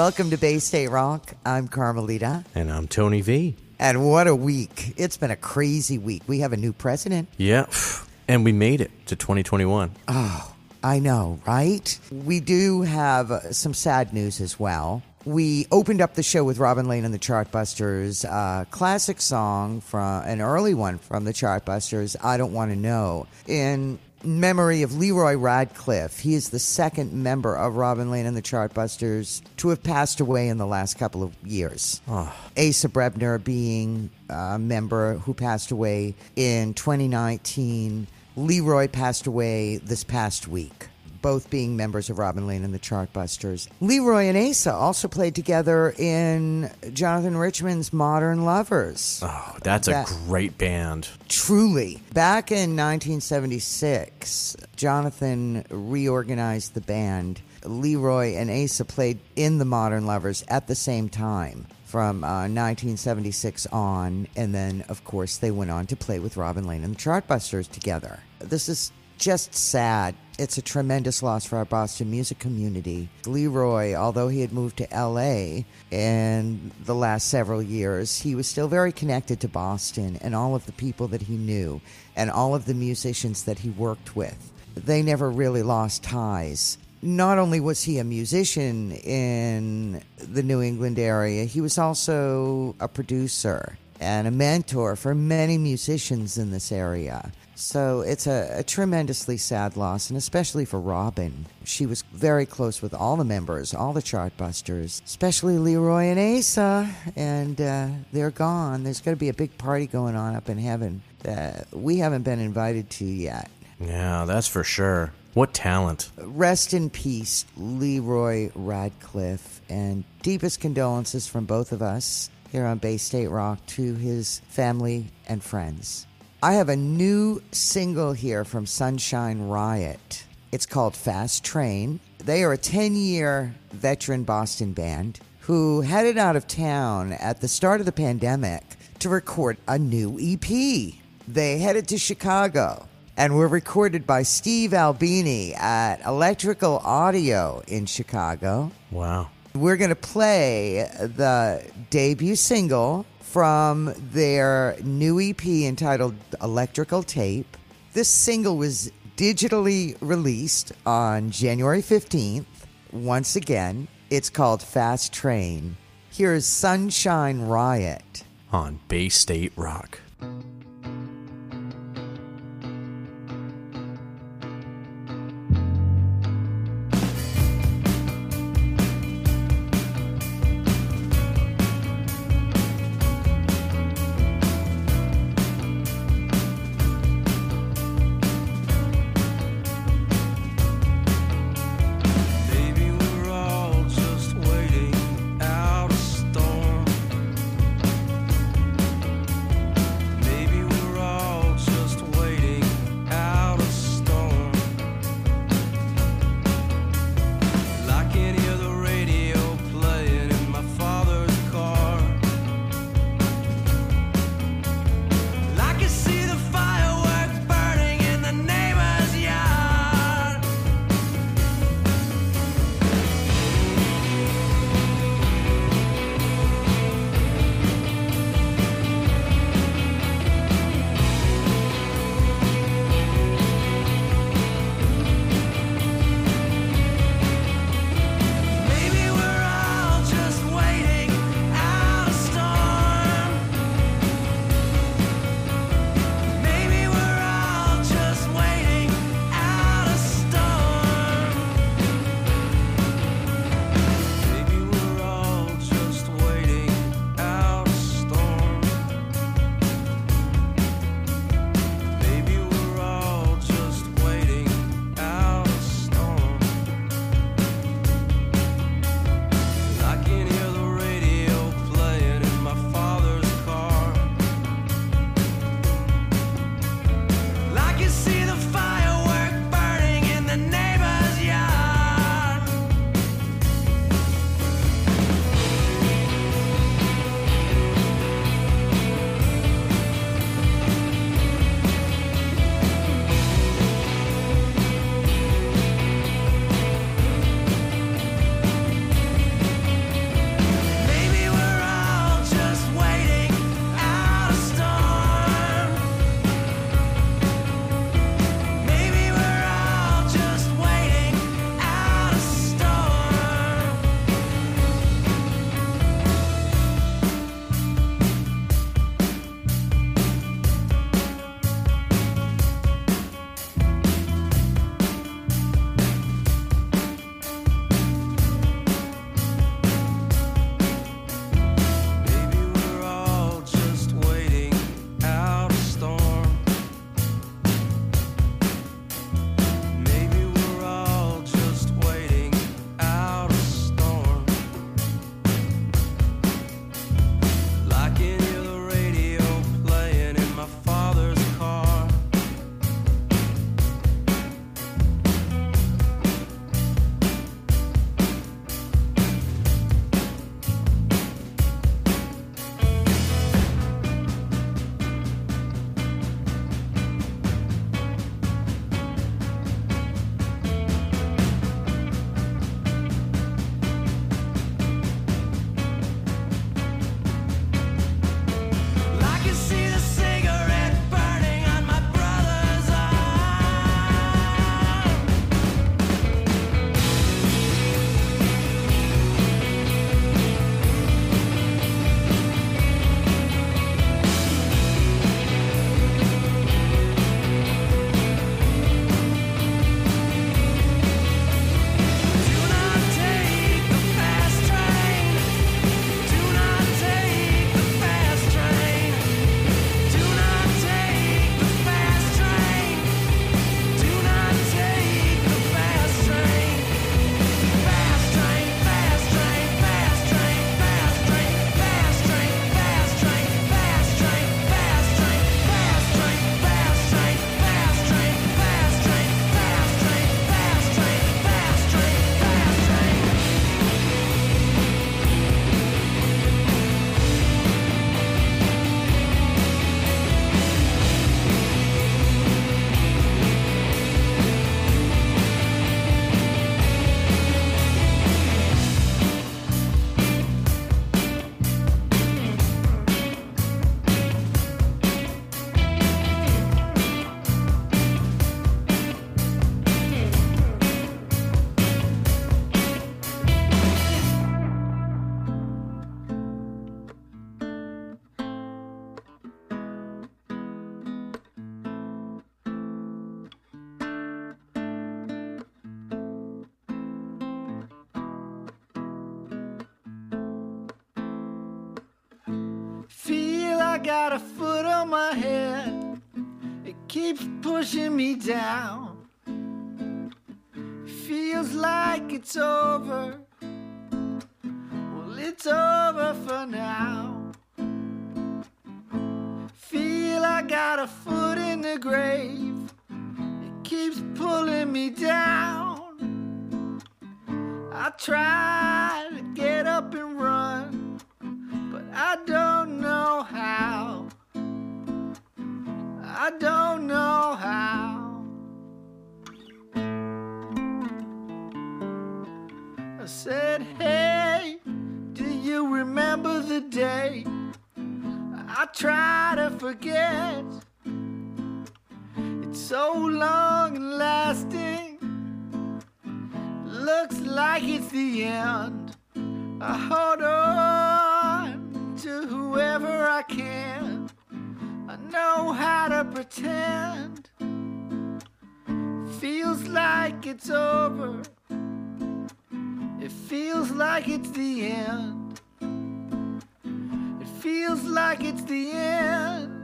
Welcome to Bay State Rock. I'm Carmelita. And I'm Tony V. And what a week. It's been a crazy week. We have a new president. Yeah. And we made it to 2021. Oh, I know, right? We do have some sad news as well. We opened up the show with Robin Lane and the Chartbusters, a classic song from an early one from the Chartbusters, I Don't Want to Know, in memory of Leroy Radcliffe. He is the second member of Robin Lane and the Chartbusters to have passed away in the last couple of years. Oh. Asa Brebner being a member who passed away in 2019. Leroy passed away this past week. Both being members of Robin Lane and the Chartbusters. Leroy and Asa also played together in Jonathan Richman's Modern Lovers. Oh, that's a great band. Truly. Back in 1976, Jonathan reorganized the band. Leroy and Asa played in the Modern Lovers at the same time from 1976 on. And then, of course, they went on to play with Robin Lane and the Chartbusters together. This is just sad. It's a tremendous loss for our Boston music community. Leroy, although he had moved to LA in the last several years, he was still very connected to Boston and all of the people that he knew and all of the musicians that he worked with. They never really lost ties. Not only was he a musician in the New England area, he was also a producer and a mentor for many musicians in this area. So it's a tremendously sad loss, and especially for Robin. She was very close with all the members, all the Chartbusters, especially Leroy and Asa, and they're gone. There's going to be a big party going on up in heaven that we haven't been invited to yet. Yeah, that's for sure. What talent. Rest in peace, Leroy Radcliffe, and deepest condolences from both of us here on Bay State Rock to his family and friends. I have a new single here from Sunshine Riot. It's called Fast Train. They are a 10-year veteran Boston band who headed out of town at the start of the pandemic to record a new EP. They headed to Chicago and were recorded by Steve Albini at Electrical Audio in Chicago. Wow. We're going to play the debut single from their new EP entitled Electrical Tape. This single was digitally released on January 15th. Once again, it's called Fast Train. Here's Sunshine Riot on Bay State Rock. got a foot on my head, it keeps pushing me down. Feels like it's over, well it's over for now. Feel I got a foot in the grave, it keeps pulling me down. I try to get up and run, but I don't know how. I don't know how. I said, hey, do you remember the day? I try to forget. It's so long and lasting. Looks like it's the end. I hold on to whoever I can. I know how to pretend. Feels like it's over. It feels like it's the end. It feels like it's the end.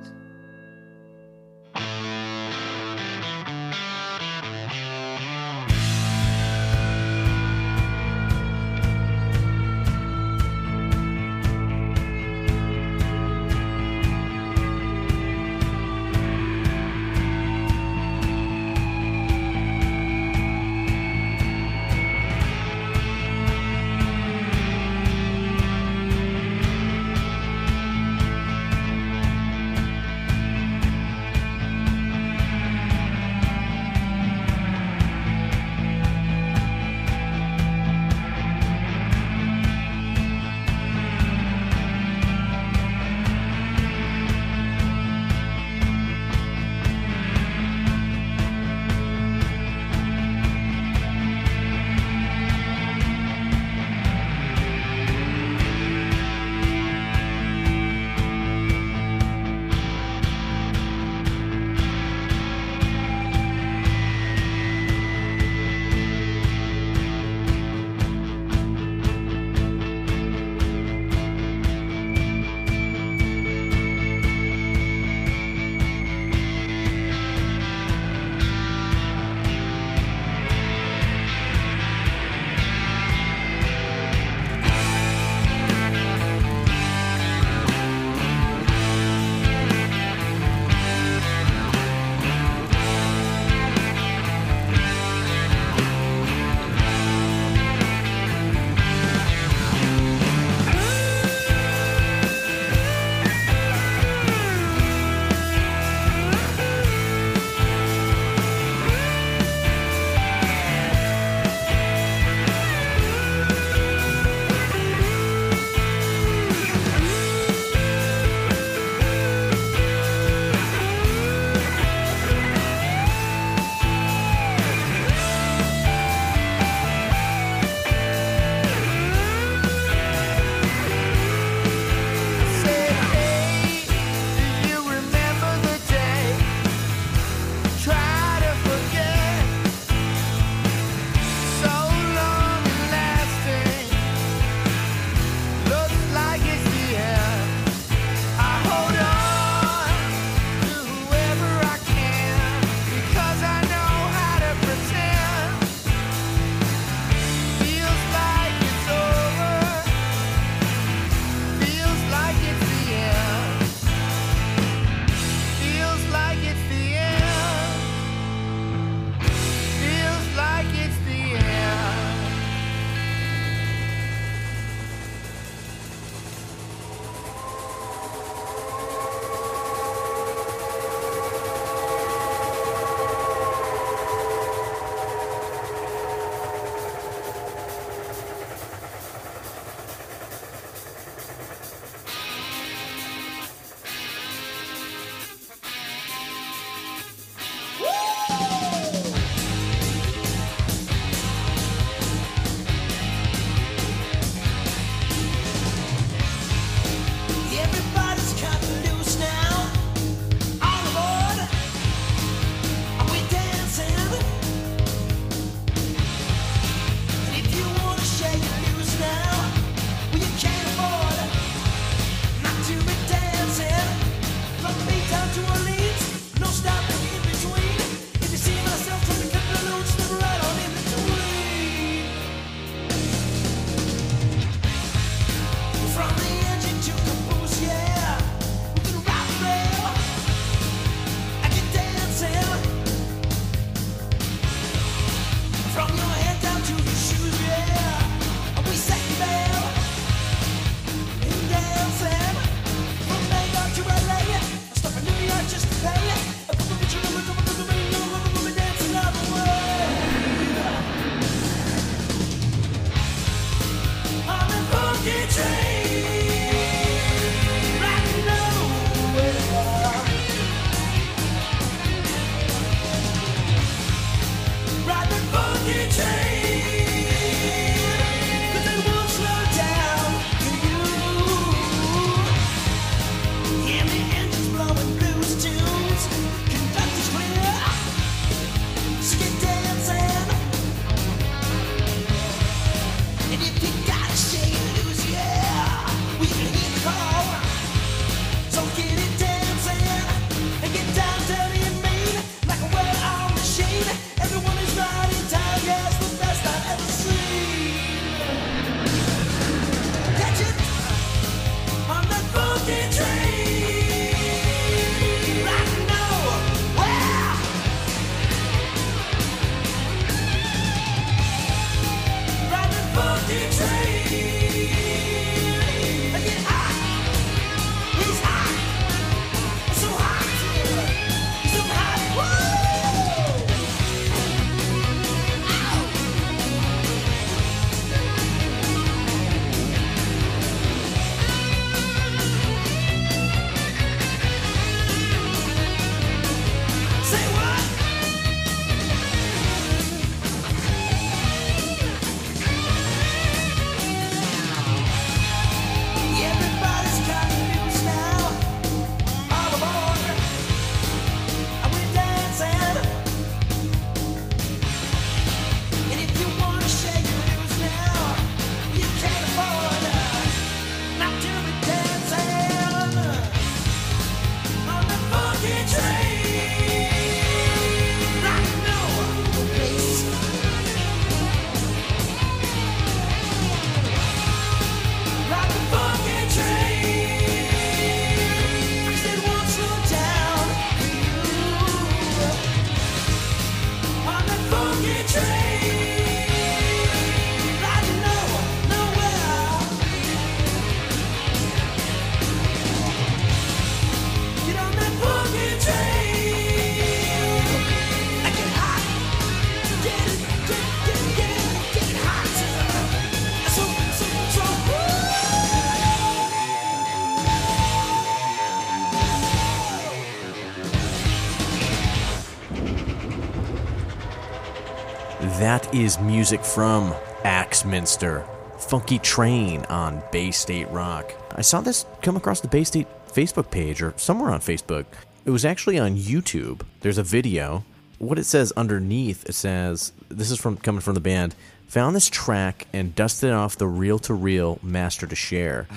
That is music from Axminster, Funky Train on Bay State Rock. I saw this come across the Bay State Facebook page or somewhere on Facebook. It was actually on YouTube. There's a video. What it says underneath, it says, this is from coming from the band, found this track and dusted off the reel-to-reel master to share.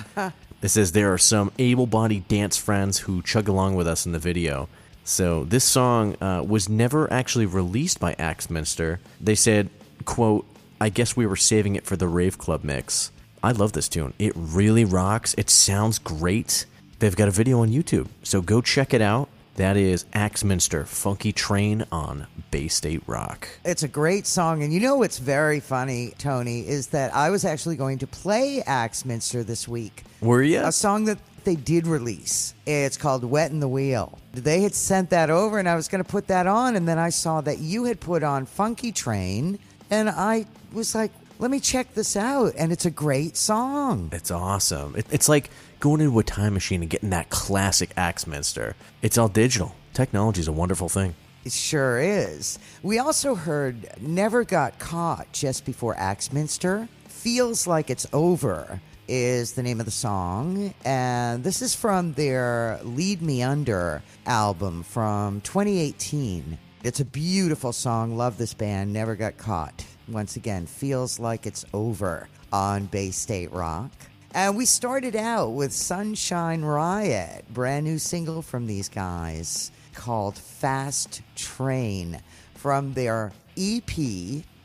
It says there are some able-bodied dance friends who chug along with us in the video. So this song was never actually released by Axminster. They said, quote, I guess we were saving it for the rave club mix. I love this tune. It really rocks. It sounds great. They've got a video on YouTube, so go check it out. That is Axminster, Funky Train on Bay State Rock. It's a great song, and you know what's very funny, Tony, is that I was actually going to play Axminster this week. Were you? A song that they did release. It's called Wet in the Wheel. They had sent that over, and I was going to put that on, and then I saw that you had put on Funky Train, and I was like, let me check this out, and it's a great song. It's awesome. It's like going into a time machine and getting that classic Axminster. It's all digital. Technology is a wonderful thing. It sure is. We also heard Never Got Caught just before Axminster. Feels Like It's Over is the name of the song, and this is from their Lead Me Under album from 2018. It's a beautiful song. Love this band. Never Got Caught. Once again, Feels Like It's Over on Bay State Rock. And we started out with Sunshine Riot, brand new single from these guys called Fast Train from their EP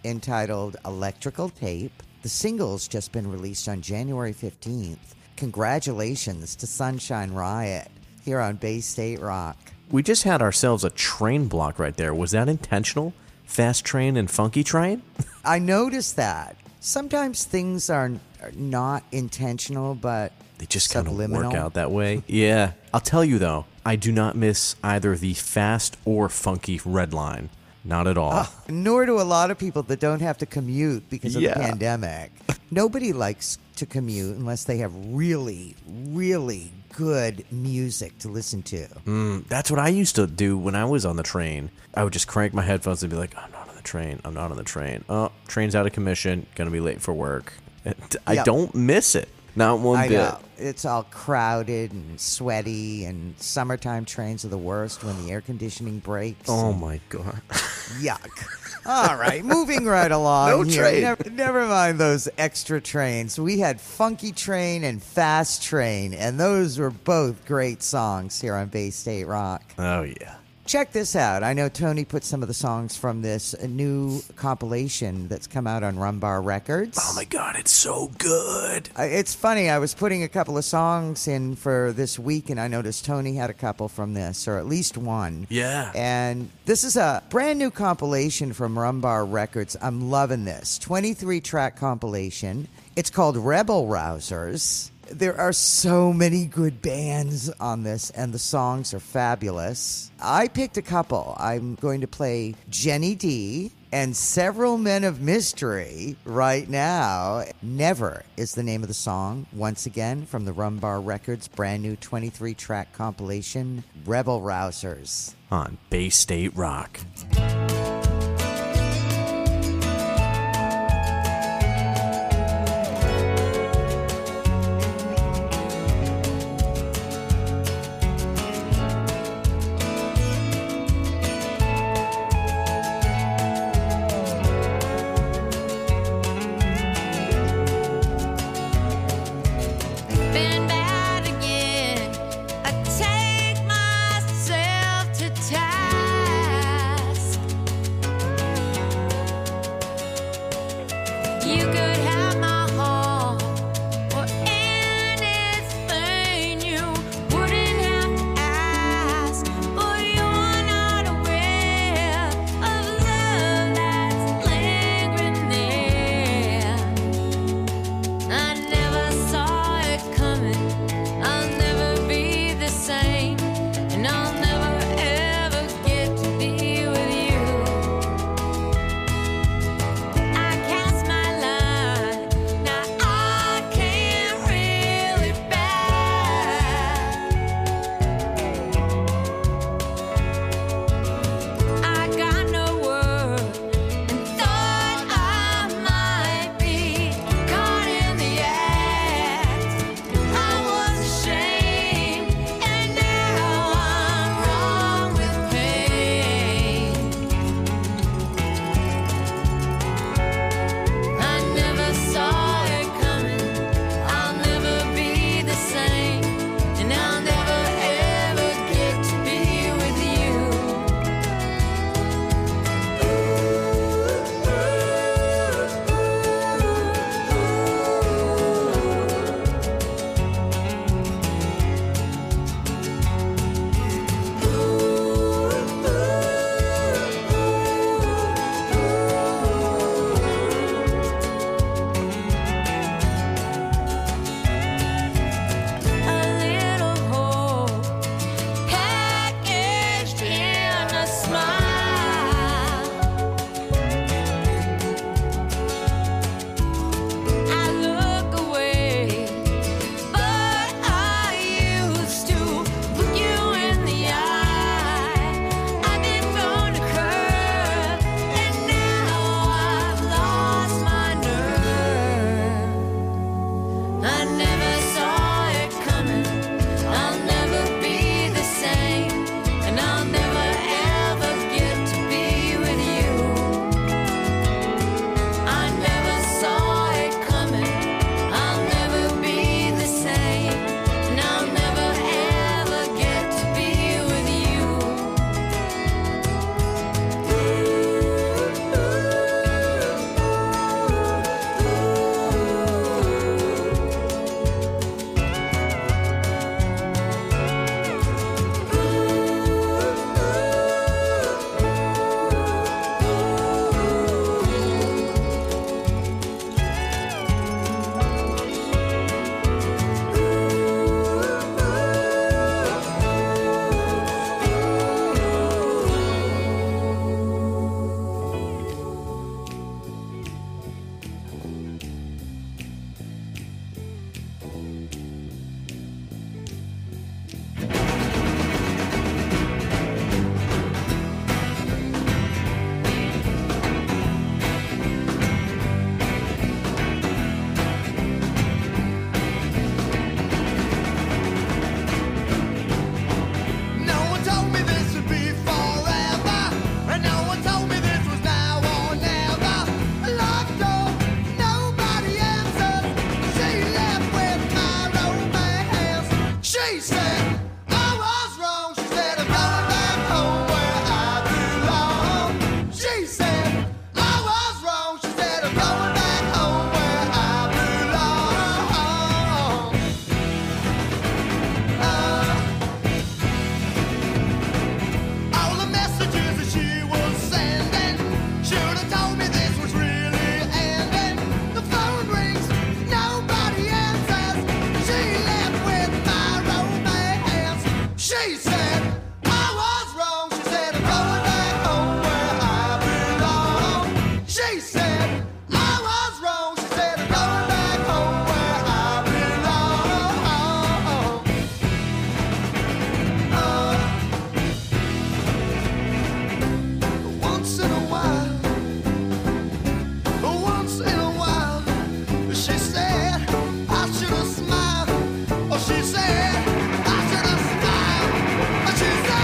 entitled Electrical Tape. The single's just been released on January 15th. Congratulations to Sunshine Riot here on Bay State Rock. We just had ourselves a train block right there. Was that intentional? Fast Train and Funky Train? I noticed that. Sometimes things are not intentional, but they just kind of work out that way. Yeah. I'll tell you, though, I do not miss either the fast or funky red line. Not at all. Nor do a lot of people that don't have to commute because of the pandemic. Nobody likes to commute unless they have really, really good music to listen to. That's what I used to do when I was on the train. I would just crank my headphones and be like, I'm not on the train. I'm not on the train. Oh, train's out of commission. Going to be late for work. I don't miss it. Not one bit. I know. It's all crowded and sweaty, and summertime trains are the worst when the air conditioning breaks. Oh, my God. Yuck. All right, moving right along. No here. Train. Never mind those extra trains. We had Funky Train and Fast Train, and those were both great songs here on Bay State Rock. Oh, yeah. Check this out. I know Tony put some of the songs from this new compilation that's come out on Rumbar Records. Oh, my God. It's so good. It's funny. I was putting a couple of songs in for this week, and I noticed Tony had a couple from this, or at least one. Yeah. And this is a brand new compilation from Rumbar Records. I'm loving this. 23-track compilation. It's called Rebel Rousers. There are so many good bands on this, and the songs are fabulous. I picked a couple. I'm going to play Jenny D and Several Men of Mystery right now. Never is the name of the song. Once again, from the Rumbar Records, brand new 23-track compilation, Rebel Rousers. On Bay State Rock. She said, I was wrong. She said, I'm going back home where I belong. She said, I was wrong. She said, I'm going back home where I belong. All the messages that she was sending should have told me this was really ending. The phone rings, nobody answers. She left with my romance. She said, I was wrong. She said, I'm going back home where I belong. She said, I was wrong. She said, I'm going back home where I belong. Once in a while, once in a while, she said, I should have smiled. Oh, she said, I should have smiled. Oh, she said,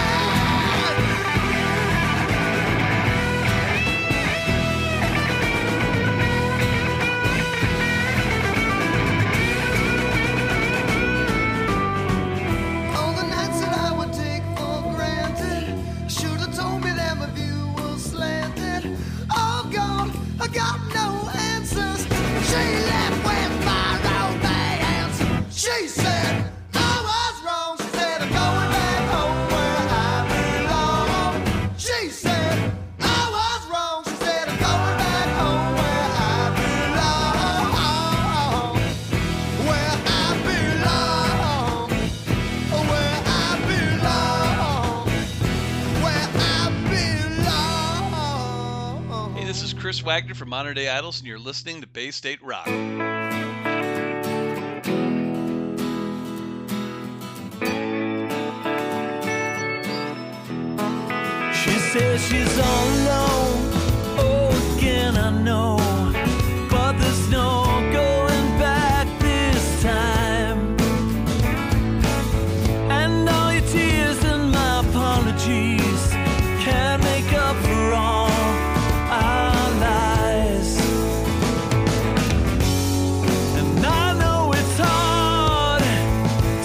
all the nights that I would take for granted, should have told me that my view was slanted. All gone, I got no answers. She left with my romance. She said, I was wrong. She said, I'm going back home where I belong. She said, I was wrong. She said, I'm going back home where I belong. Where I belong. Where I belong. Where I belong. Hey, this is Chris Wagner from Modern Day Idols, and you're listening to Bay State Rock. She says she's all alone. Oh, again, I know. But there's no going back this time. And all your tears and my apologies can't make up for all our lies. And I know it's hard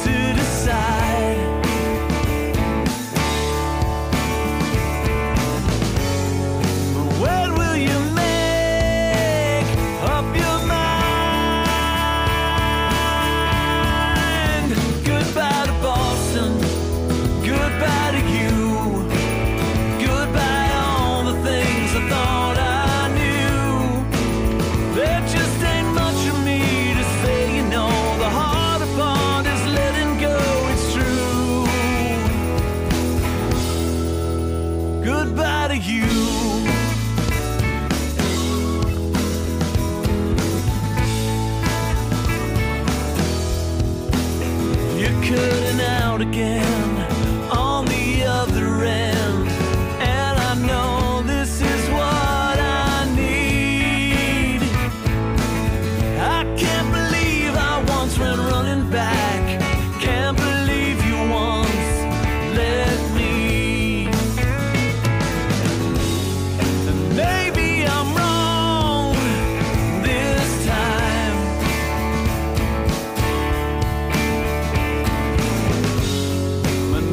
to decide. When will you make up your mind? Goodbye to Boston, goodbye to you, goodbye all the things I thought I knew. There just ain't much of me to say, you know. The harder part is letting go, it's true. Goodbye to you. You're cutting out again on the other end, and I know this is what I need. I can't believe I once went running back. Can't believe you once let me. Maybe I'm wrong this time. But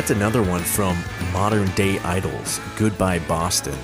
That's another one from Modern Day Idols, Goodbye Boston.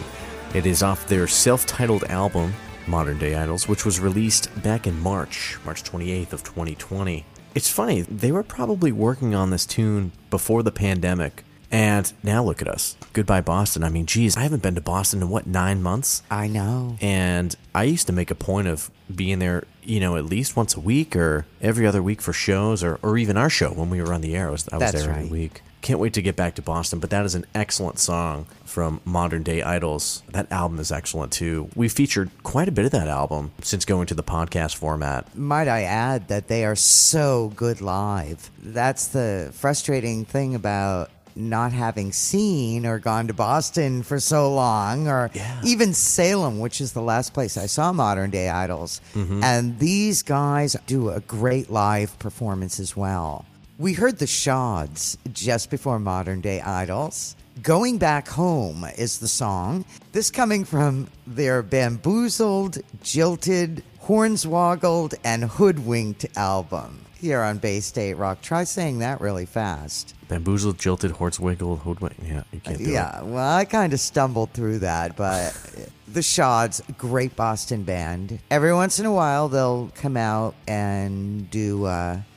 It is off their self-titled album, Modern Day Idols, which was released back in March 28th of 2020. It's funny, they were probably working on this tune before the pandemic, and now look at us. Goodbye Boston. I mean, geez, I haven't been to Boston in, 9 months? I know. And I used to make a point of being there, you know, at least once a week or every other week for shows, or even our show when we were on the air. I was there every week. Can't wait to get back to Boston, but that is an excellent song from Modern Day Idols. That album is excellent, too. We've featured quite a bit of that album since going to the podcast format. Might I add that they are so good live. That's the frustrating thing about not having seen or gone to Boston for so long, or even Salem, which is the last place I saw Modern Day Idols. Mm-hmm. And these guys do a great live performance as well. We heard the Shods just before Modern Day Idols. Going Back Home is the song. This coming from their bamboozled, jilted, hornswoggled, and hoodwinked album here on Bay State Rock. Try saying that really fast. Bamboozled, jilted, hornswoggled, hoodwinked. Yeah, you can't do it. Yeah, well, I kind of stumbled through that, but the Shods, great Boston band. Every once in a while, they'll come out and do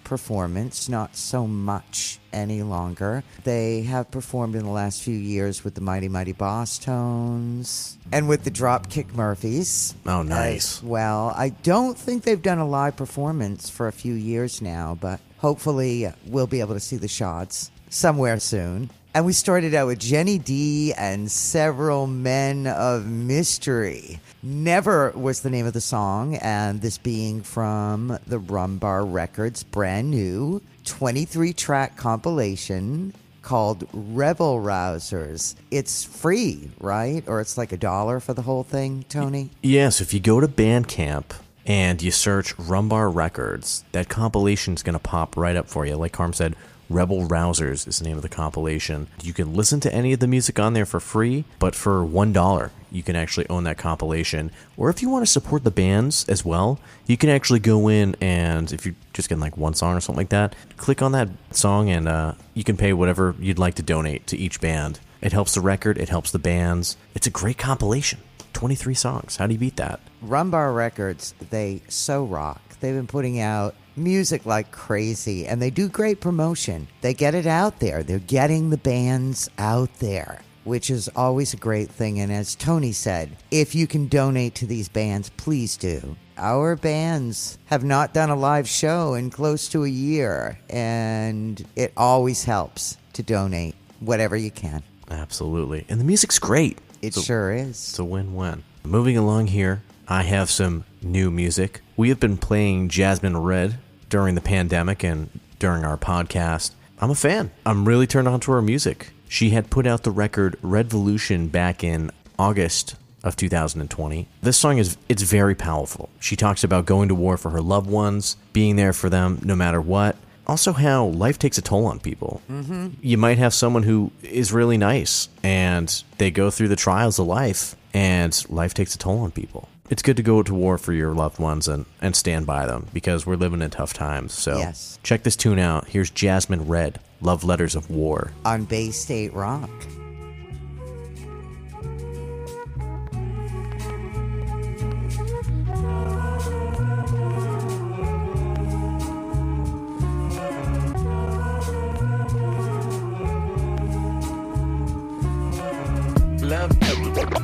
performance, not so much any longer. They have performed in the last few years with the Mighty Mighty Bosstones and with the Dropkick Murphys. Oh, nice. Well, I don't think they've done a live performance for a few years now, but hopefully we'll be able to see the Shods somewhere soon. And we started out with Jenny D and Several Men of Mystery. Never was the name of the song, and this being from the Rumbar Records' brand new 23-track compilation called Rebel Rousers. It's free, right? Or it's like $1 for the whole thing, Tony? Yes, if you go to Bandcamp and you search Rumbar Records, that compilation's going to pop right up for you. Like Harm said, Rebel Rousers is the name of the compilation. You can listen to any of the music on there for free, but for $1, you can actually own that compilation. Or if you want to support the bands as well, you can actually go in and, if you're just getting like one song or something like that, click on that song and you can pay whatever you'd like to donate to each band. It helps the record, it helps the bands. It's a great compilation. 23 songs. How do you beat that? Rumbar Records, they so rock. They've been putting out music like crazy, and they do great promotion. They get it out there. They're getting the bands out there, which is always a great thing. And as Tony said, if you can donate to these bands, please do. Our bands have not done a live show in close to a year, and it always helps to donate whatever you can. Absolutely. And the music's great. It sure is. It's a win-win. Moving along here, I have some new music. We have been playing Jasmine Red during the pandemic and during our podcast. I'm a fan. I'm really turned on to her music. She had put out the record Redvolution back in August of 2020. This song it's very powerful. She talks about going to war for her loved ones, being there for them no matter what. Also how life takes a toll on people. Mm-hmm. You might have someone who is really nice and they go through the trials of life and life takes a toll on people. It's good to go to war for your loved ones and stand by them because we're living in tough times. So Check this tune out. Here's Jasmine Red, Love Letters of War, on Bay State Rock.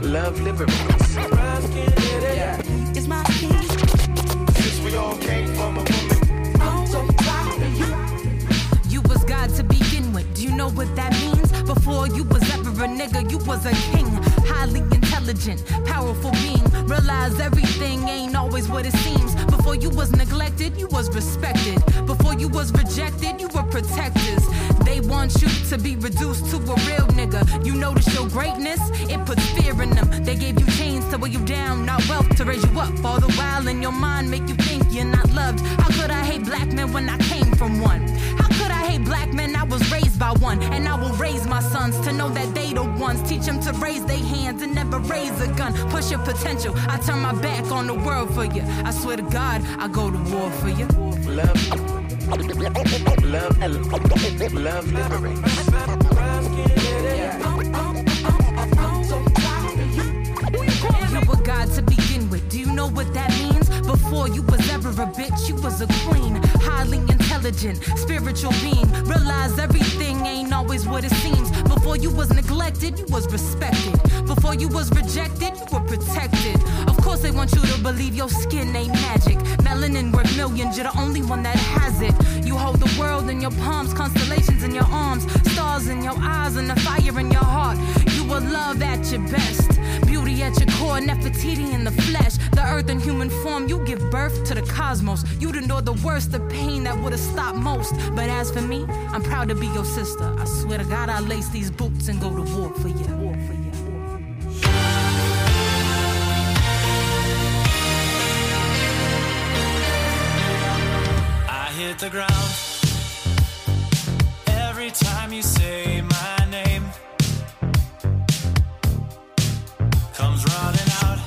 Love liberals. Yeah. It's my skin. Since we all came from a woman, I'm so proud of you. You was God to begin with. Do you know what that means? Before you was ever a nigga, you was a king. Highly intelligent, powerful being. Realize everything ain't always what it seems. Before you was neglected, you was respected. Before you was rejected, you were protectors. They want you to be reduced to a real nigga. You notice your greatness, it puts fear in them. They gave you chains to weigh you down, not wealth to raise you up. All the while in your mind make you think you're not loved. How could I hate black men when I came from one? How could I hate black men? I was raised by one. And I will raise my sons to know that they the ones. Teach them to raise their hands and never raise a gun. Push your potential, I turn my back on the world for you. I swear to God, I go to war for you. Love, love, love, love, liberate. spiritual being. Realize everything ain't always what it seems. Before you was neglected, you was respected. Before you was rejected, you were protected. Of course they want you to believe your skin ain't magic. Melanin worth millions, you're the only one that has it. You hold the world in your palms, constellations in your arms, stars in your eyes, and the fire in your heart. You will love at your best. Beauty at your core, Nefertiti in the flesh. The earth in human form, you give birth to the cosmos. You'd endure the worst, the pain that would've stopped most. But as for me, I'm proud to be your sister. I swear to God, I lace these boots and go to war for you. I hit the ground every time you say my name. Comes running out,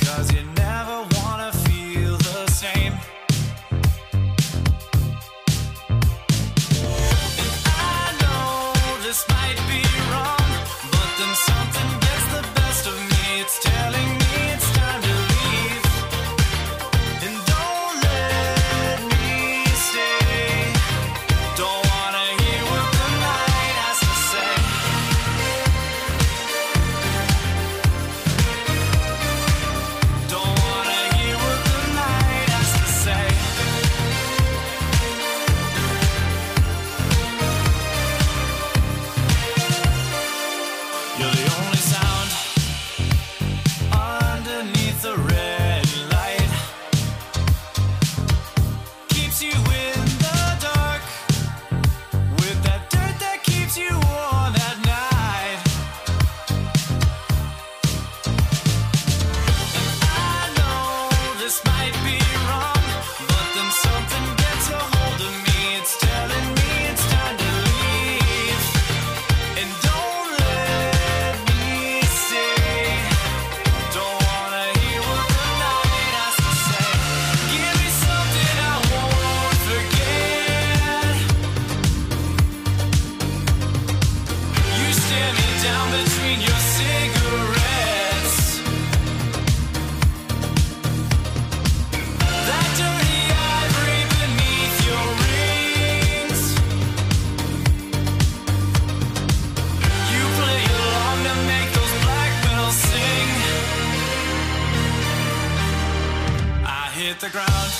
'cause you never wanna feel the same. And I know this might be wrong, but then something gets the best of me. It's telling me it's time to leave, and don't let me stay. Don't wanna hear what the night has to say. You're the only sound underneath the red light. Keeps you in the dark with that dirt that keeps you warm at night. And I know this might be wrong, but then something gets a hold of me. It's telling me it's time to leave, and don't let me stay. Don't wanna hear what the night has to say. Give me something I won't forget. You stare me down between your cigarettes. That dirty ivory beneath your rings. You play along to make those black bells sing. I hit the ground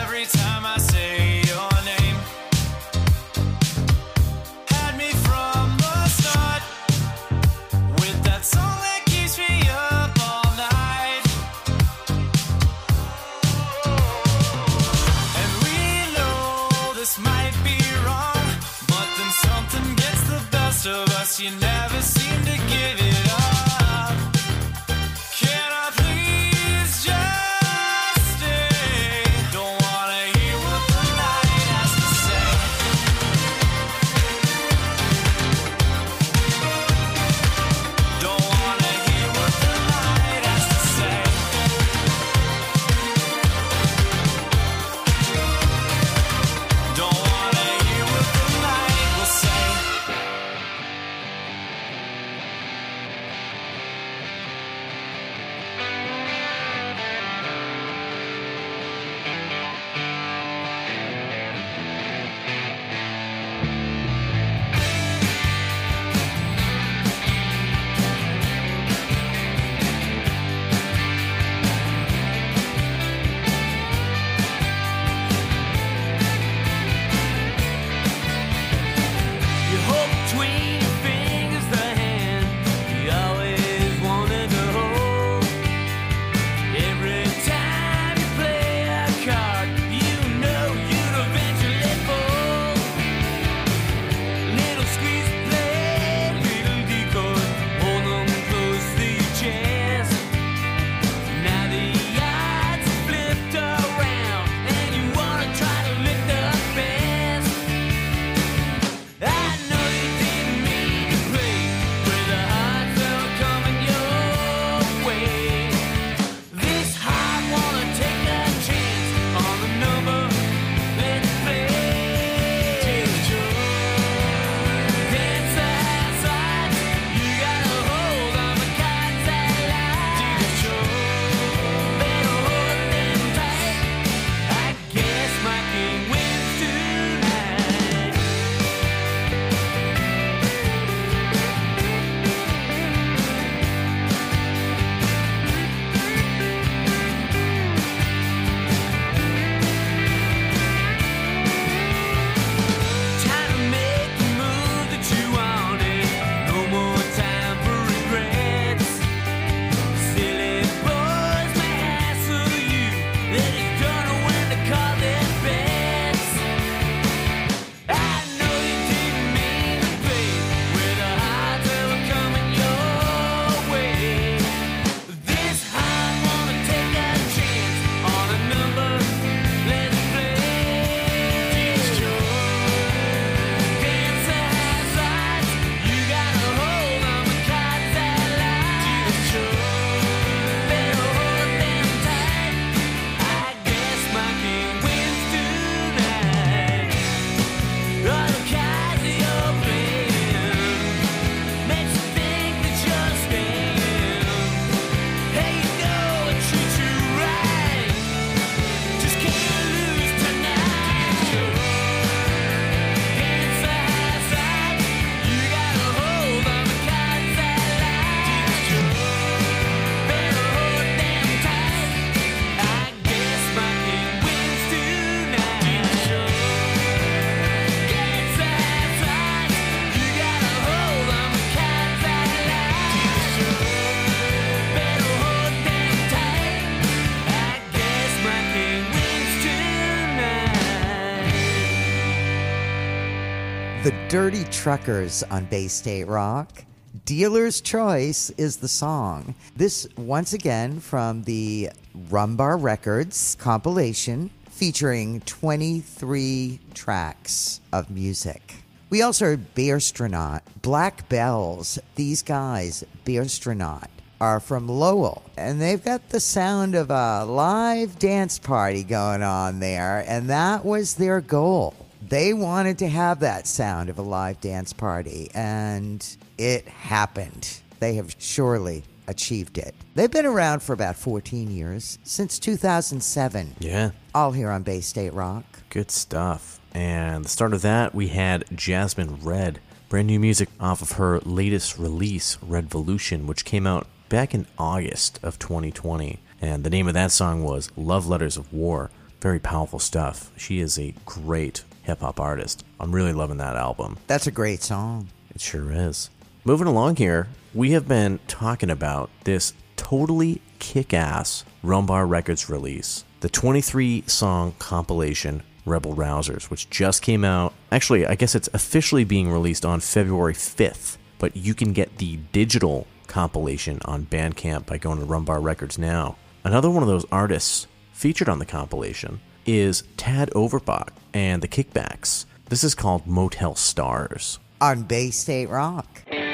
every time I say your name. Had me from the start with that song that keeps me up all night. And we know this might be wrong, but then something gets the best of us. You never seem to give it up. Can I please just stay? Don't wanna hear what the night has to say. Don't wanna hear what the night has to say. Don't wanna hear what the night will say. Dirty Truckers on Bay State Rock. Dealer's Choice is the song. This, once again, from the Rumbar Records compilation featuring 23 tracks of music. We also heard Beerstronaut, Black Belles. These guys, Beerstronaut, are from Lowell, and they've got the sound of a live dance party going on there, and that was their goal. They wanted to have that sound of a live dance party, and it happened. They have surely achieved it. They've been around for about 14 years, since 2007. Yeah. All here on Bay State Rock. Good stuff. And the start of that, we had Jasmine Red. Brand new music off of her latest release, Redvolution, which came out back in August of 2020. And the name of that song was Love Letters of War. Very powerful stuff. She is a great hip-hop artist. I'm really loving that album. That's a great song. It sure is. Moving along here, we have been talking about this totally kick-ass Rumbar Records release, the 23-song compilation Rebel Rousers, which just came out. Actually, I guess it's officially being released on February 5th, but you can get the digital compilation on Bandcamp by going to Rumbar Records now. Another one of those artists featured on the compilation is Tad Overbach and the Kickbacks. This is called Motel Stars. On Bay State Rock. Yeah.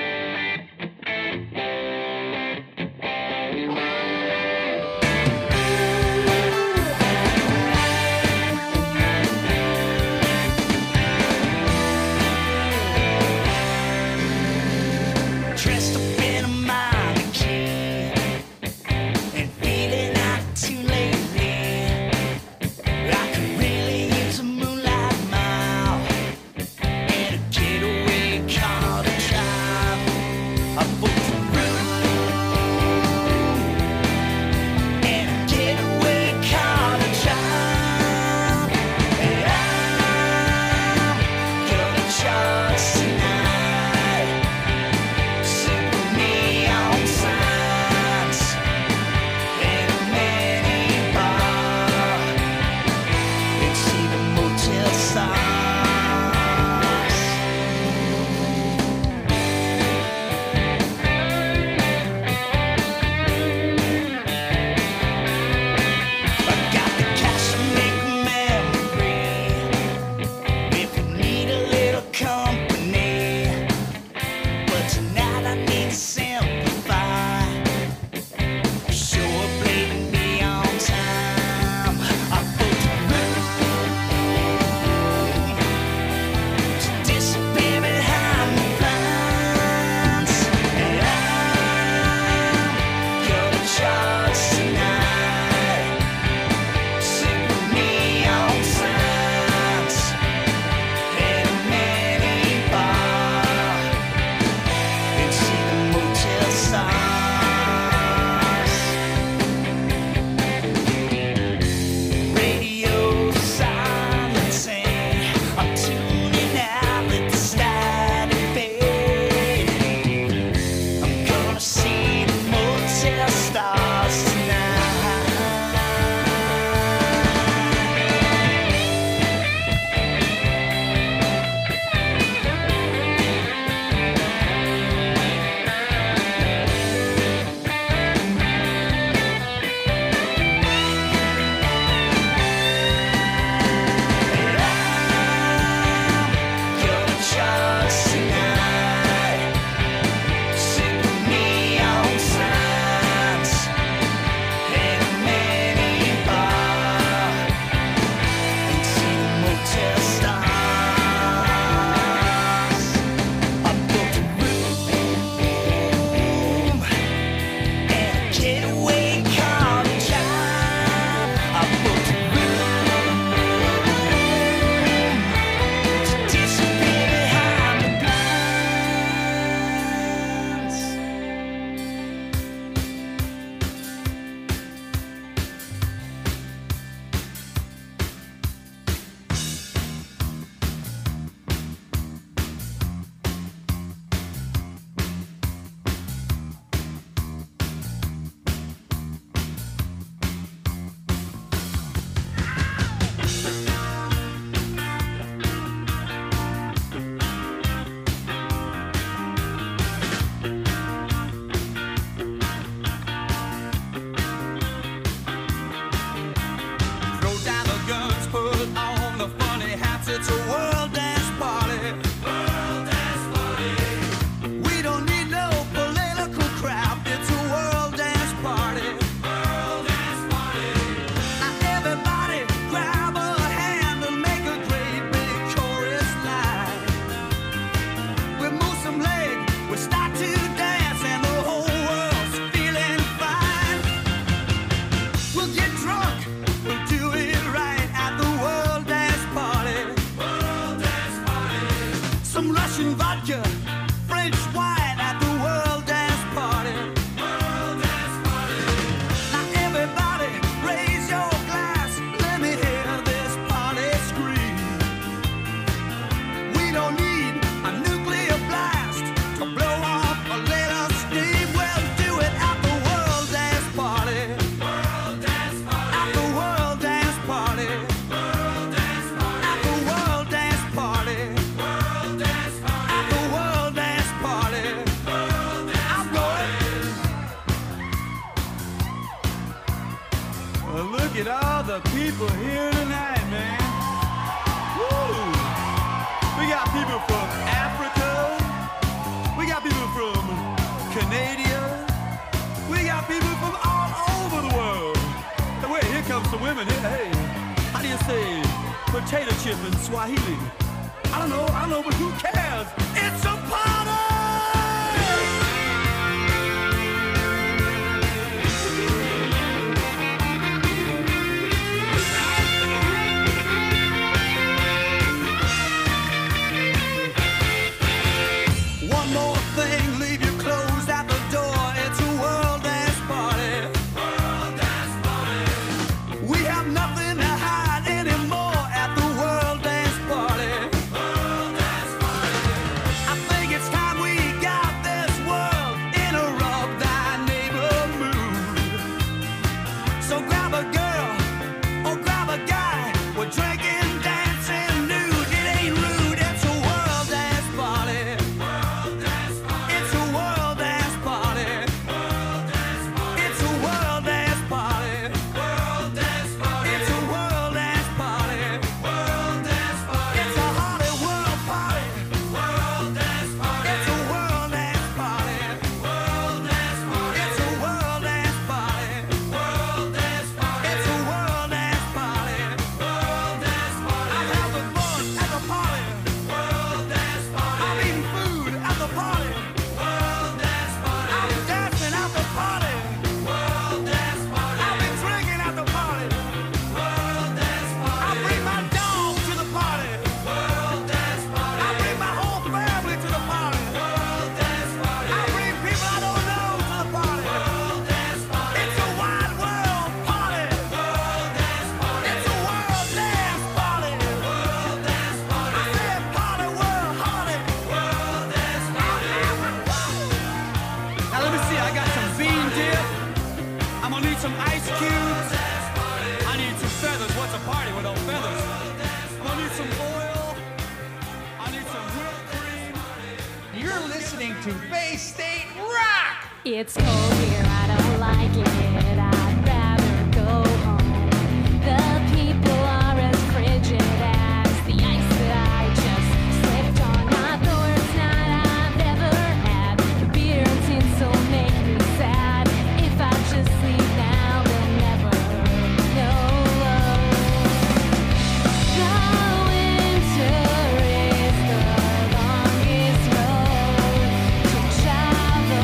vodka, French wine at the World Dance Party. World Dance Party. Now everybody, raise your glass. Let me hear this party scream. We don't need a nuclear blast to blow off a little steam. We'll do it at the World Dance Party. World Dance Party. At the World Dance Party. World Dance Party. At the World Dance Party. Look at all the people here tonight, man. Woo! We got people from Africa. We got people from Canada. We got people from all over the world. Wait, here comes some women. Hey, how do you say potato chip in Swahili? I don't know, but who cares? It's a party! It's cold here, I don't like it, I'd rather go home. The people are as frigid as the ice that I just slipped on. My worst night I've ever had, the beer and tinsel make me sad. If I just leave now, they'll never know. The winter is the longest road to travel.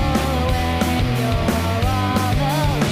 You're all alone.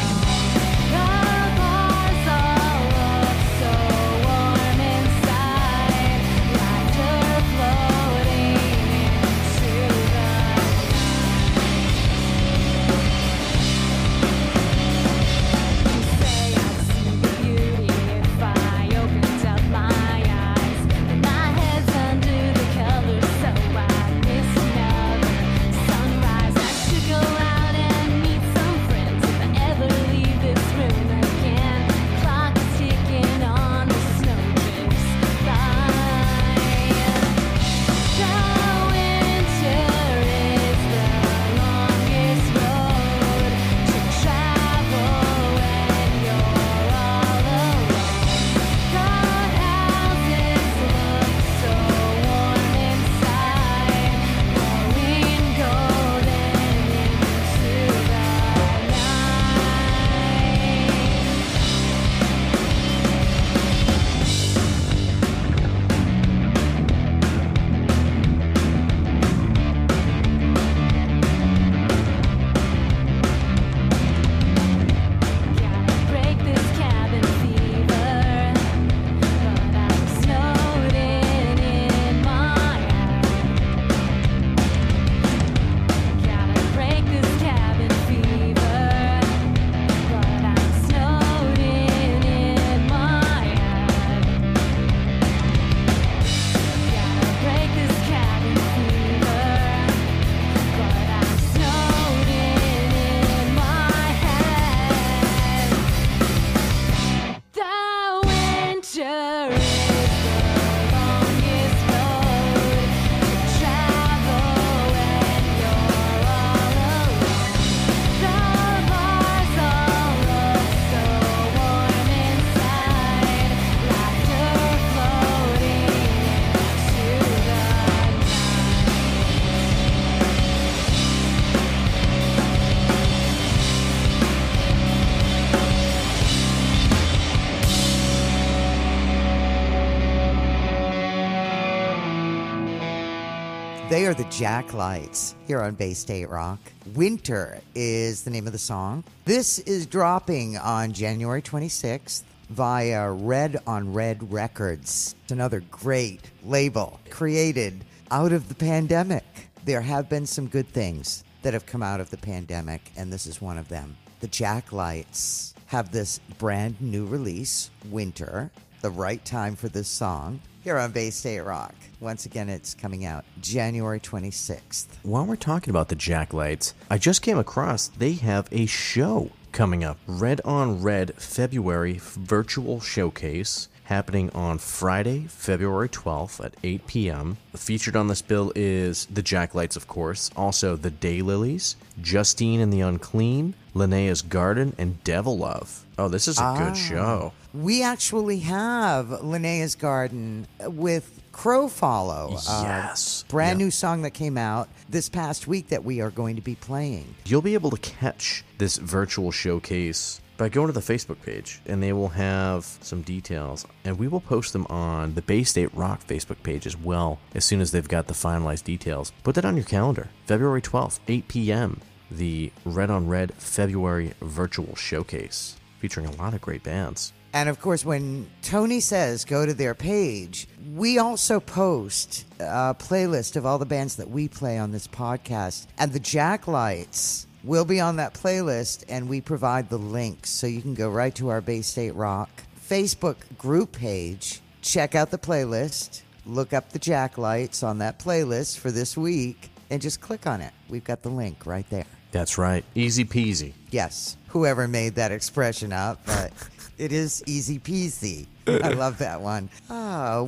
They are the Jack Lights here on Bay State Rock. Winter is the name of the song. This is dropping on January 26th via Red on Red Records. It's another great label created out of the pandemic. There have been some good things that have come out of the pandemic, and this is one of them. The Jack Lights have this brand new release, Winter, the right time for this song, here on Bay State Rock. Once again, it's coming out January 26th. While we're talking about the Jack Lights, I just came across they have a show coming up. Red on Red February Virtual Showcase, happening on Friday, February 12th at 8 p.m. Featured on this bill is the Jack Lights, of course, also the Daylilies, Justine and the Unclean, Linnea's Garden, and Devil Love. Oh, this is a good show. We actually have Linnea's Garden with Crow Follow. Yes. Brand new song that came out this past week that we are going to be playing. You'll be able to catch this virtual showcase by going to the Facebook page, and they will have some details. And we will post them on the Bay State Rock Facebook page as well as soon as they've got the finalized details. Put that on your calendar. February 12th, 8 p.m., the Red on Red February Virtual Showcase, featuring a lot of great bands. And, of course, when Tony says go to their page, we also post a playlist of all the bands that we play on this podcast. And the Jack Lights will be on that playlist, and we provide the links so you can go right to our Bay State Rock Facebook group page, check out the playlist, look up the Jack Lights on that playlist for this week, and just click on it. We've got the link right there. That's right. Easy peasy. Yes. Whoever made that expression up, but it is easy peasy. I love that one.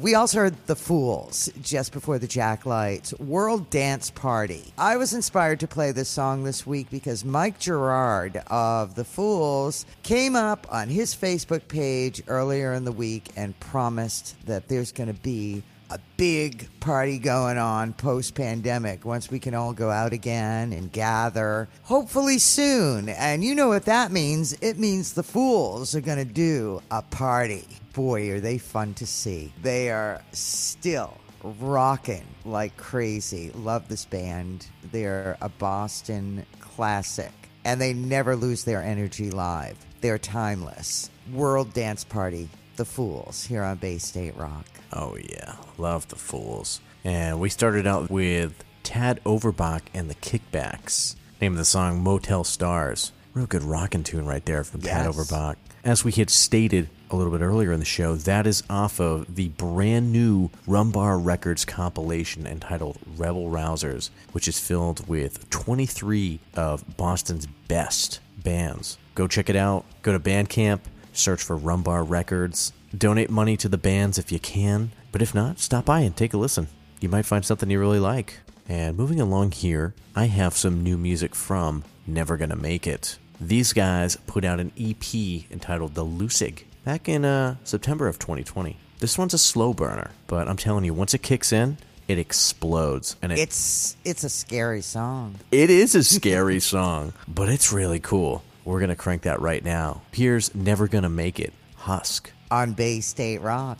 We also heard The Fools just before the Jack Lights, World Dance Party. I was inspired to play this song this week because Mike Gerard of The Fools came up on his Facebook page earlier in the week and promised that there's going to be a big party going on post-pandemic once we can all go out again and gather, hopefully soon. And you know what that means. It means the Fools are going to do a party. Boy, are they fun to see. They are still rocking like crazy. Love this band. They're a Boston classic, and they never lose their energy live. They're timeless. World Dance Party, The Fools, here on Bay State Rock. Oh yeah, love The Fools. And we started out with Tad Overbach and the Kickbacks. Name of the song, Motel Stars. Real good rockin' tune right there from Tad Overbach. As we had stated a little bit earlier in the show, that is off of the brand new Rumbar Records compilation entitled Rebel Rousers, which is filled with 23 of Boston's best bands. Go check it out. Go to Bandcamp, search for Rumbar Records. Donate money to the bands if you can, but if not, stop by and take a listen. You might find something you really like. And moving along here, I have some new music from Never Gonna Make It. These guys put out an EP entitled The Lucig back in September of 2020. This one's a slow burner, but I'm telling you, once it kicks in, it explodes. And it's a scary song. It is a scary song, but it's really cool. We're going to crank that right now. Here's Never Gonna Make It, Husk, on Bay State Rock.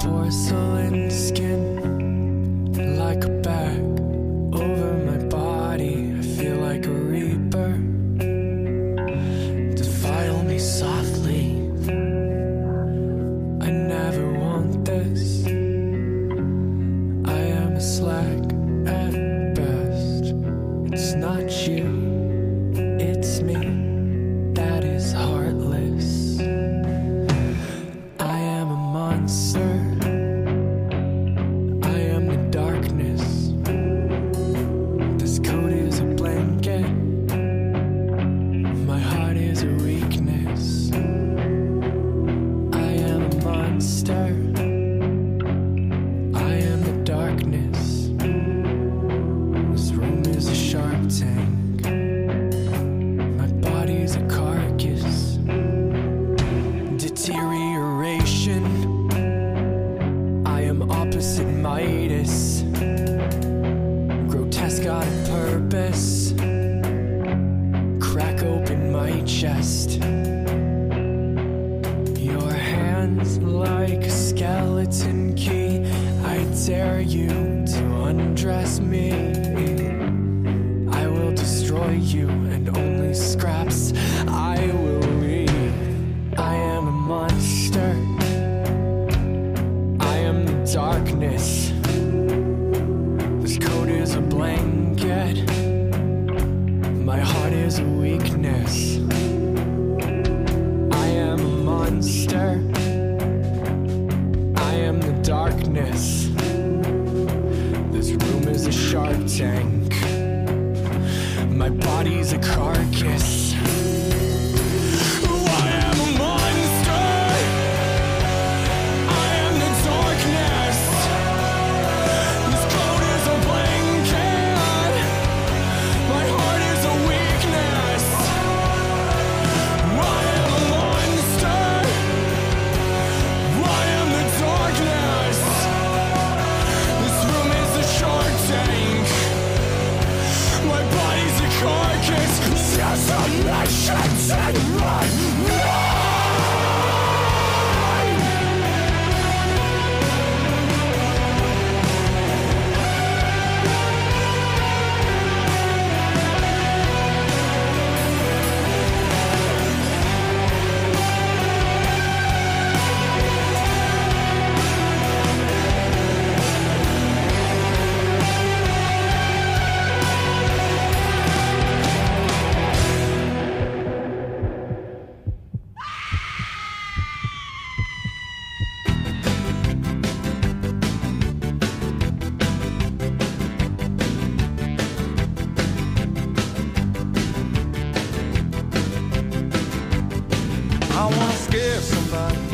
Porcelain skin. dust. Your hands like a skeleton key. I dare you to undress me. I will destroy you and only scraps I will leave. I am a monster. I am the darkness. This coat is a blanket. My heart is a weakness. I am a monster. I am the darkness. This room is a shark tank. My body's a carcass. I am a monster. I am the darkness. This coat is a blanket. My heart is a weakness. I am a monster. I am the darkness. This room is a shark tank. My body's a carcass. Yes, I'm nations in my mind. I wanna scare somebody.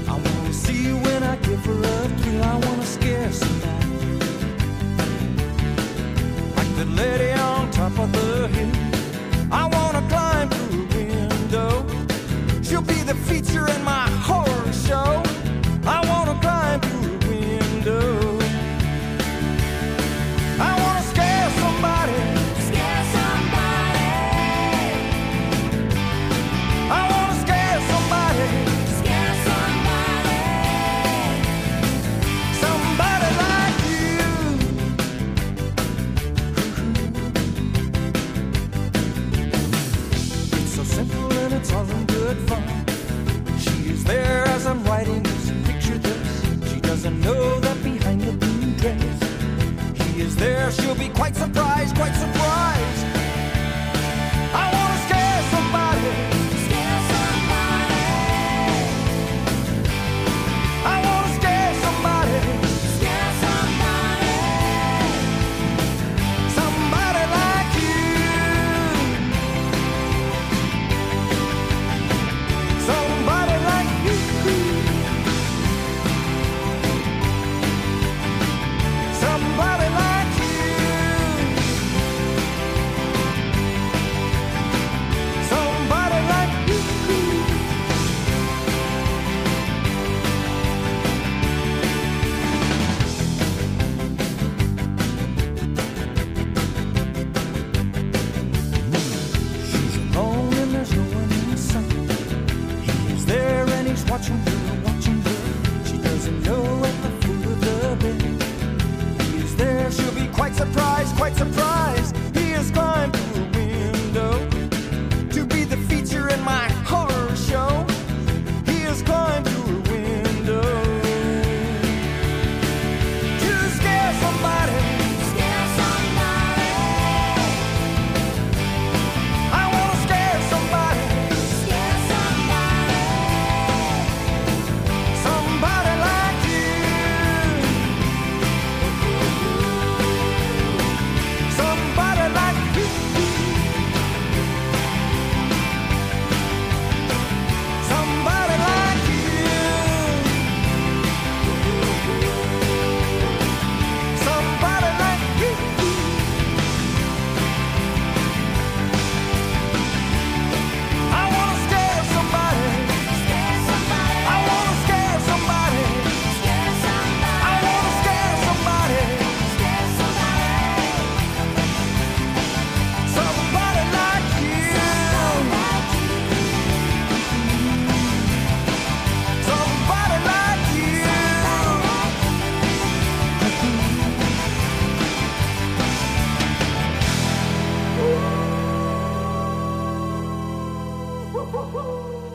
I wanna see you when I give her a kill. I wanna scare somebody. Like the lady on top of the hill. I wanna climb through a window. She'll be the feature in my horror show. I wanna climb through a window. I wanna scare somebody. Scare somebody. I wanna scare somebody, Scare somebody. somebody like you. It's so simple and it's all in good fun. She is there as I'm writing this, picture this. She doesn't know that behind the blue dress, he is there. She'll be quite surprised, quite surprised. I wanna scare somebody. Scare somebody. I wanna scare somebody, Scare somebody. somebody like you, somebody like you.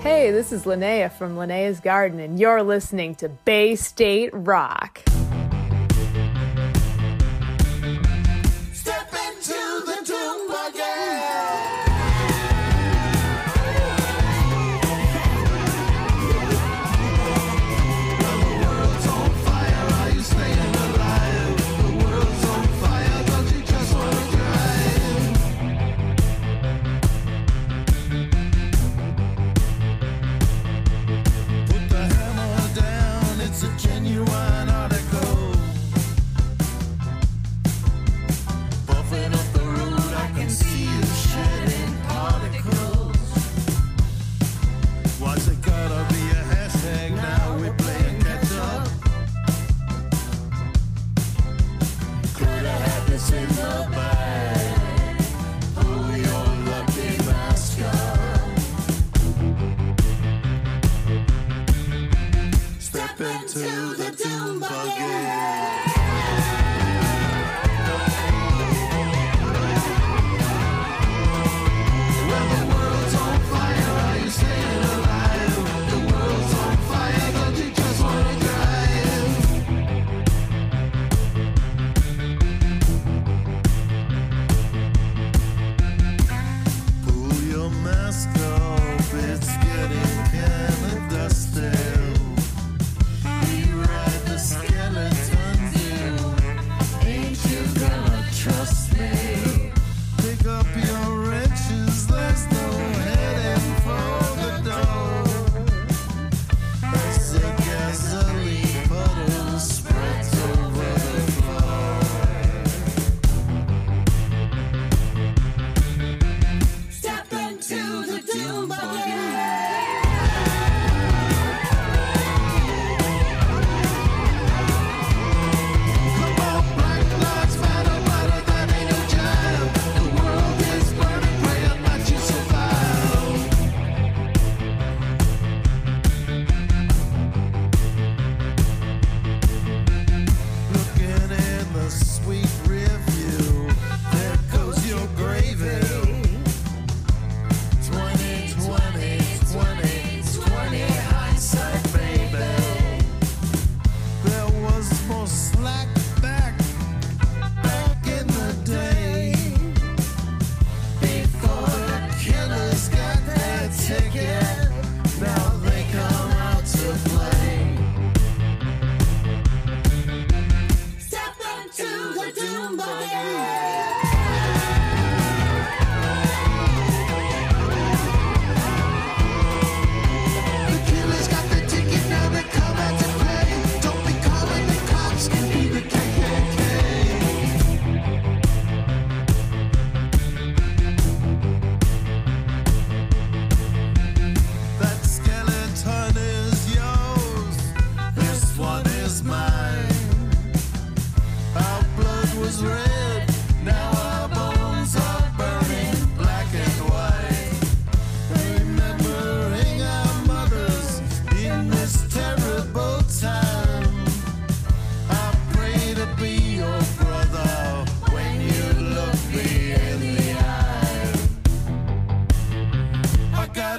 Hey, this is Linnea from Linnea's Garden, and you're listening to Bay State Rock. Step into the tomb again. The world's on fire, are you staying alive? The world's on fire, don't you just want to drive? Put the hammer down, it's a genuine article. Buffing up the road, I can see you shedding particles. Why's it gotta be a hashtag now? We're playing catch up. Could I have this in the bag? Oh, you're lucky bastard. Step into the doom buggy.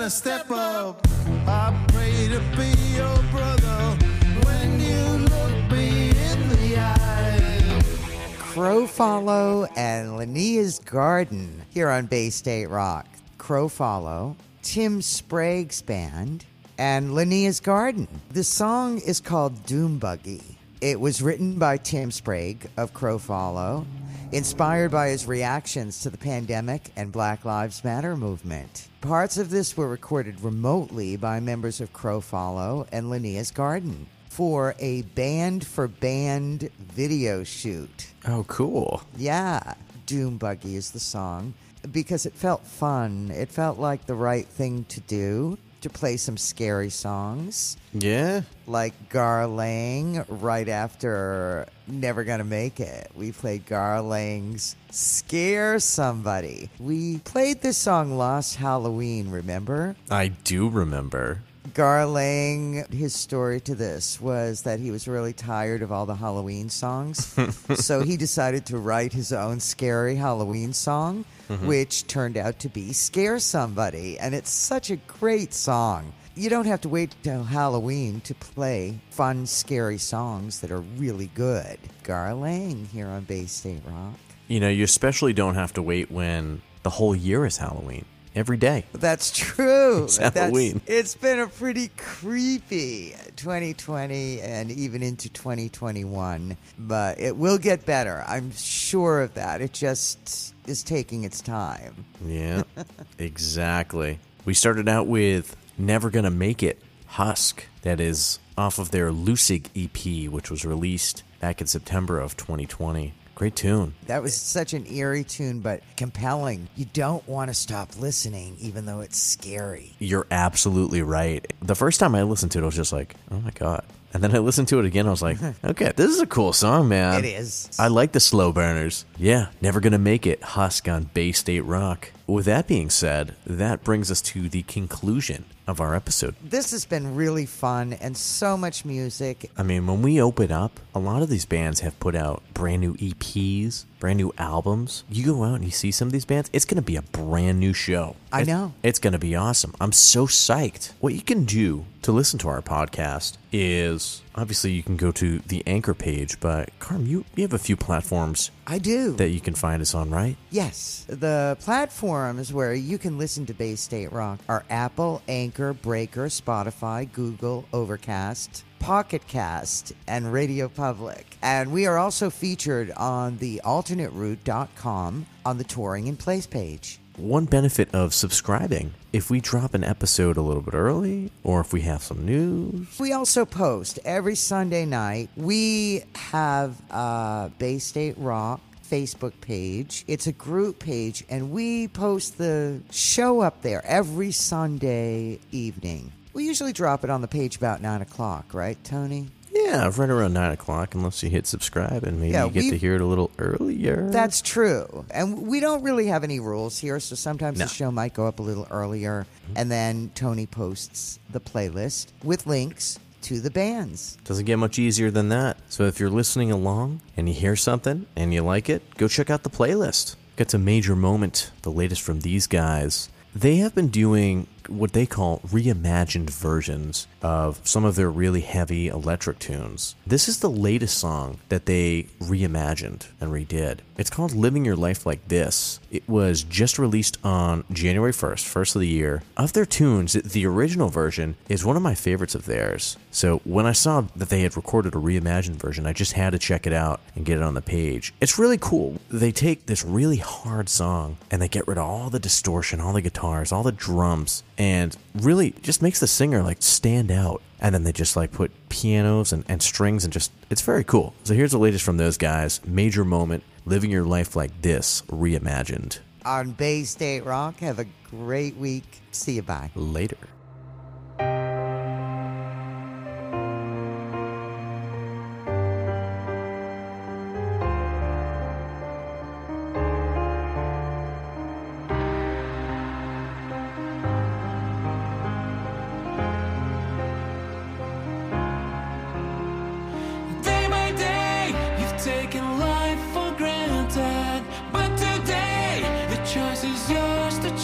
Step up, I pray to be your brother when you look me in the eye. Crow Follow and Linnea's Garden here on Bay State Rock. Crow Follow, Tim Sprague's band, and Linnea's Garden. The song is called Doom Buggy. It was written by Tim Sprague of Crow Follow, inspired by his reactions to the pandemic and Black Lives Matter movement. Parts of this were recorded remotely by members of Crow Follow and Linnea's Garden for a band-for-band video shoot. Oh, cool. Yeah. Doom Buggy is the song because it felt fun. It felt like the right thing to do, to play some scary songs. Yeah. Like Gar Lang right after Never Gonna Make It. We played Gar Lang's Scare Somebody. We played this song Last Halloween, remember? I do remember. Gar Lang, his story to this was that he was really tired of all the Halloween songs. So he decided to write his own scary Halloween song, which turned out to be Scare Somebody. And it's such a great song. You don't have to wait till Halloween to play fun, scary songs that are really good. Gar Lang here on Bay State Rock. You know, you especially don't have to wait when the whole year is Halloween. Every day. That's true. It's Halloween. It's been a pretty creepy 2020 and even into 2021, but it will get better. I'm sure of that. It just is taking its time. Yeah, exactly. We started out with Never Gonna Make It, Husk. That is off of their Lucig EP, which was released back in September of 2020. Great tune. That was such an eerie tune, but compelling. You don't want to stop listening, even though it's scary. You're absolutely right. The first time I listened to it, I was just like, oh my God. And then I listened to it again. I was like, okay, this is a cool song, man. It is. I like the slow burners. Yeah, Never Gonna Make It, Husk on Bay State Rock. With that being said, that brings us to the conclusion of our episode. This has been really fun and so much music. I mean, when we open up, a lot of these bands have put out brand new EPs, brand new albums. You go out and you see some of these bands, it's going to be a brand new show. I know. It's going to be awesome. I'm so psyched. What you can do to listen to our podcast is, obviously, you can go to the Anchor page, but Carm, you have a few platforms. I do. That you can find us on, right? Yes. The platforms where you can listen to Bay State Rock are Apple, Anchor, Breaker, Spotify, Google, Overcast, Pocket Cast, and Radio Public. And we are also featured on the alternateroute.com on the Touring in Place page. One benefit of subscribing, if we drop an episode a little bit early or if we have some news. We also post every Sunday night. We have a Bay State Rock Facebook page. It's a group page, and we post the show up there every Sunday evening. We usually drop it on the page about 9 o'clock, right, Tony? Yeah, right around 9 o'clock, unless you hit subscribe, and maybe you get to hear it a little earlier. That's true. And we don't really have any rules here, so sometimes the show might go up a little earlier, and then Tony posts the playlist with links to the bands. Doesn't get much easier than that. So if you're listening along, and you hear something, and you like it, go check out the playlist. Got to Major Moment, the latest from these guys. They have been doing what they call reimagined versions of some of their really heavy electric tunes. This is the latest song that they reimagined and redid. It's called Living Your Life Like This. It was just released on January 1st, first of the year. Of their tunes, the original version is one of my favorites of theirs. So when I saw that they had recorded a reimagined version, I just had to check it out and get it on the page. It's really cool. They take this really hard song and they get rid of all the distortion, all the guitars, all the drums, and really just makes the singer like stand out. And then they just like put pianos and strings and just, it's very cool. So here's the latest from those guys, Major Moment, Living Your Life Like This, reimagined. On Bay State Rock, have a great week. See you, bye. Later.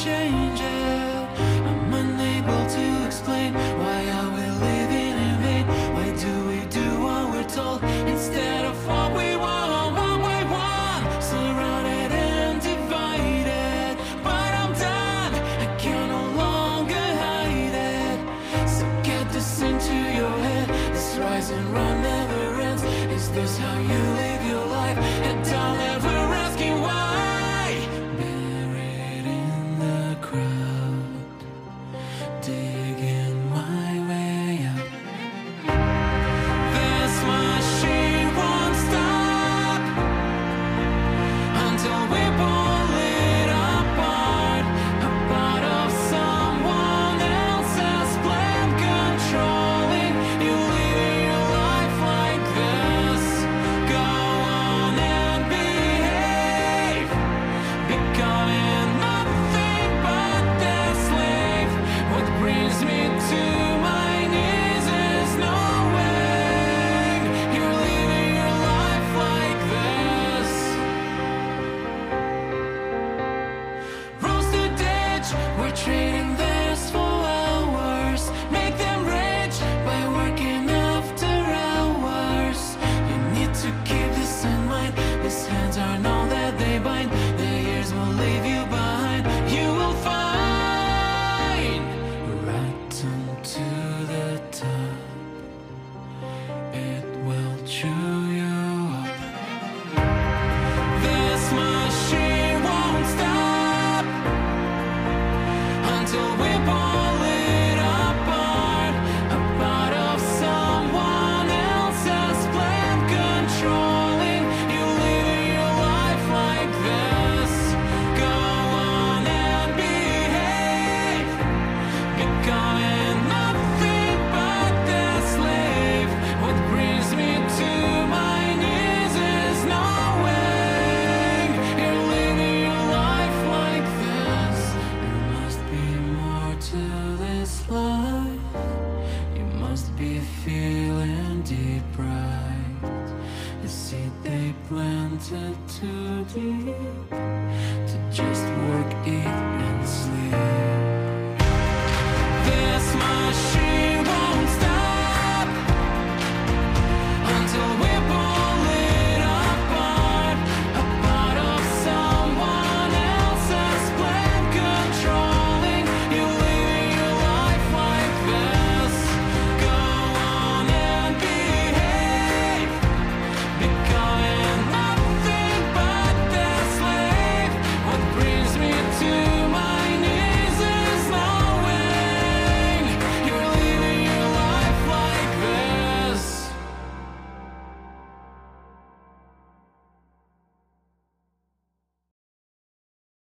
Change.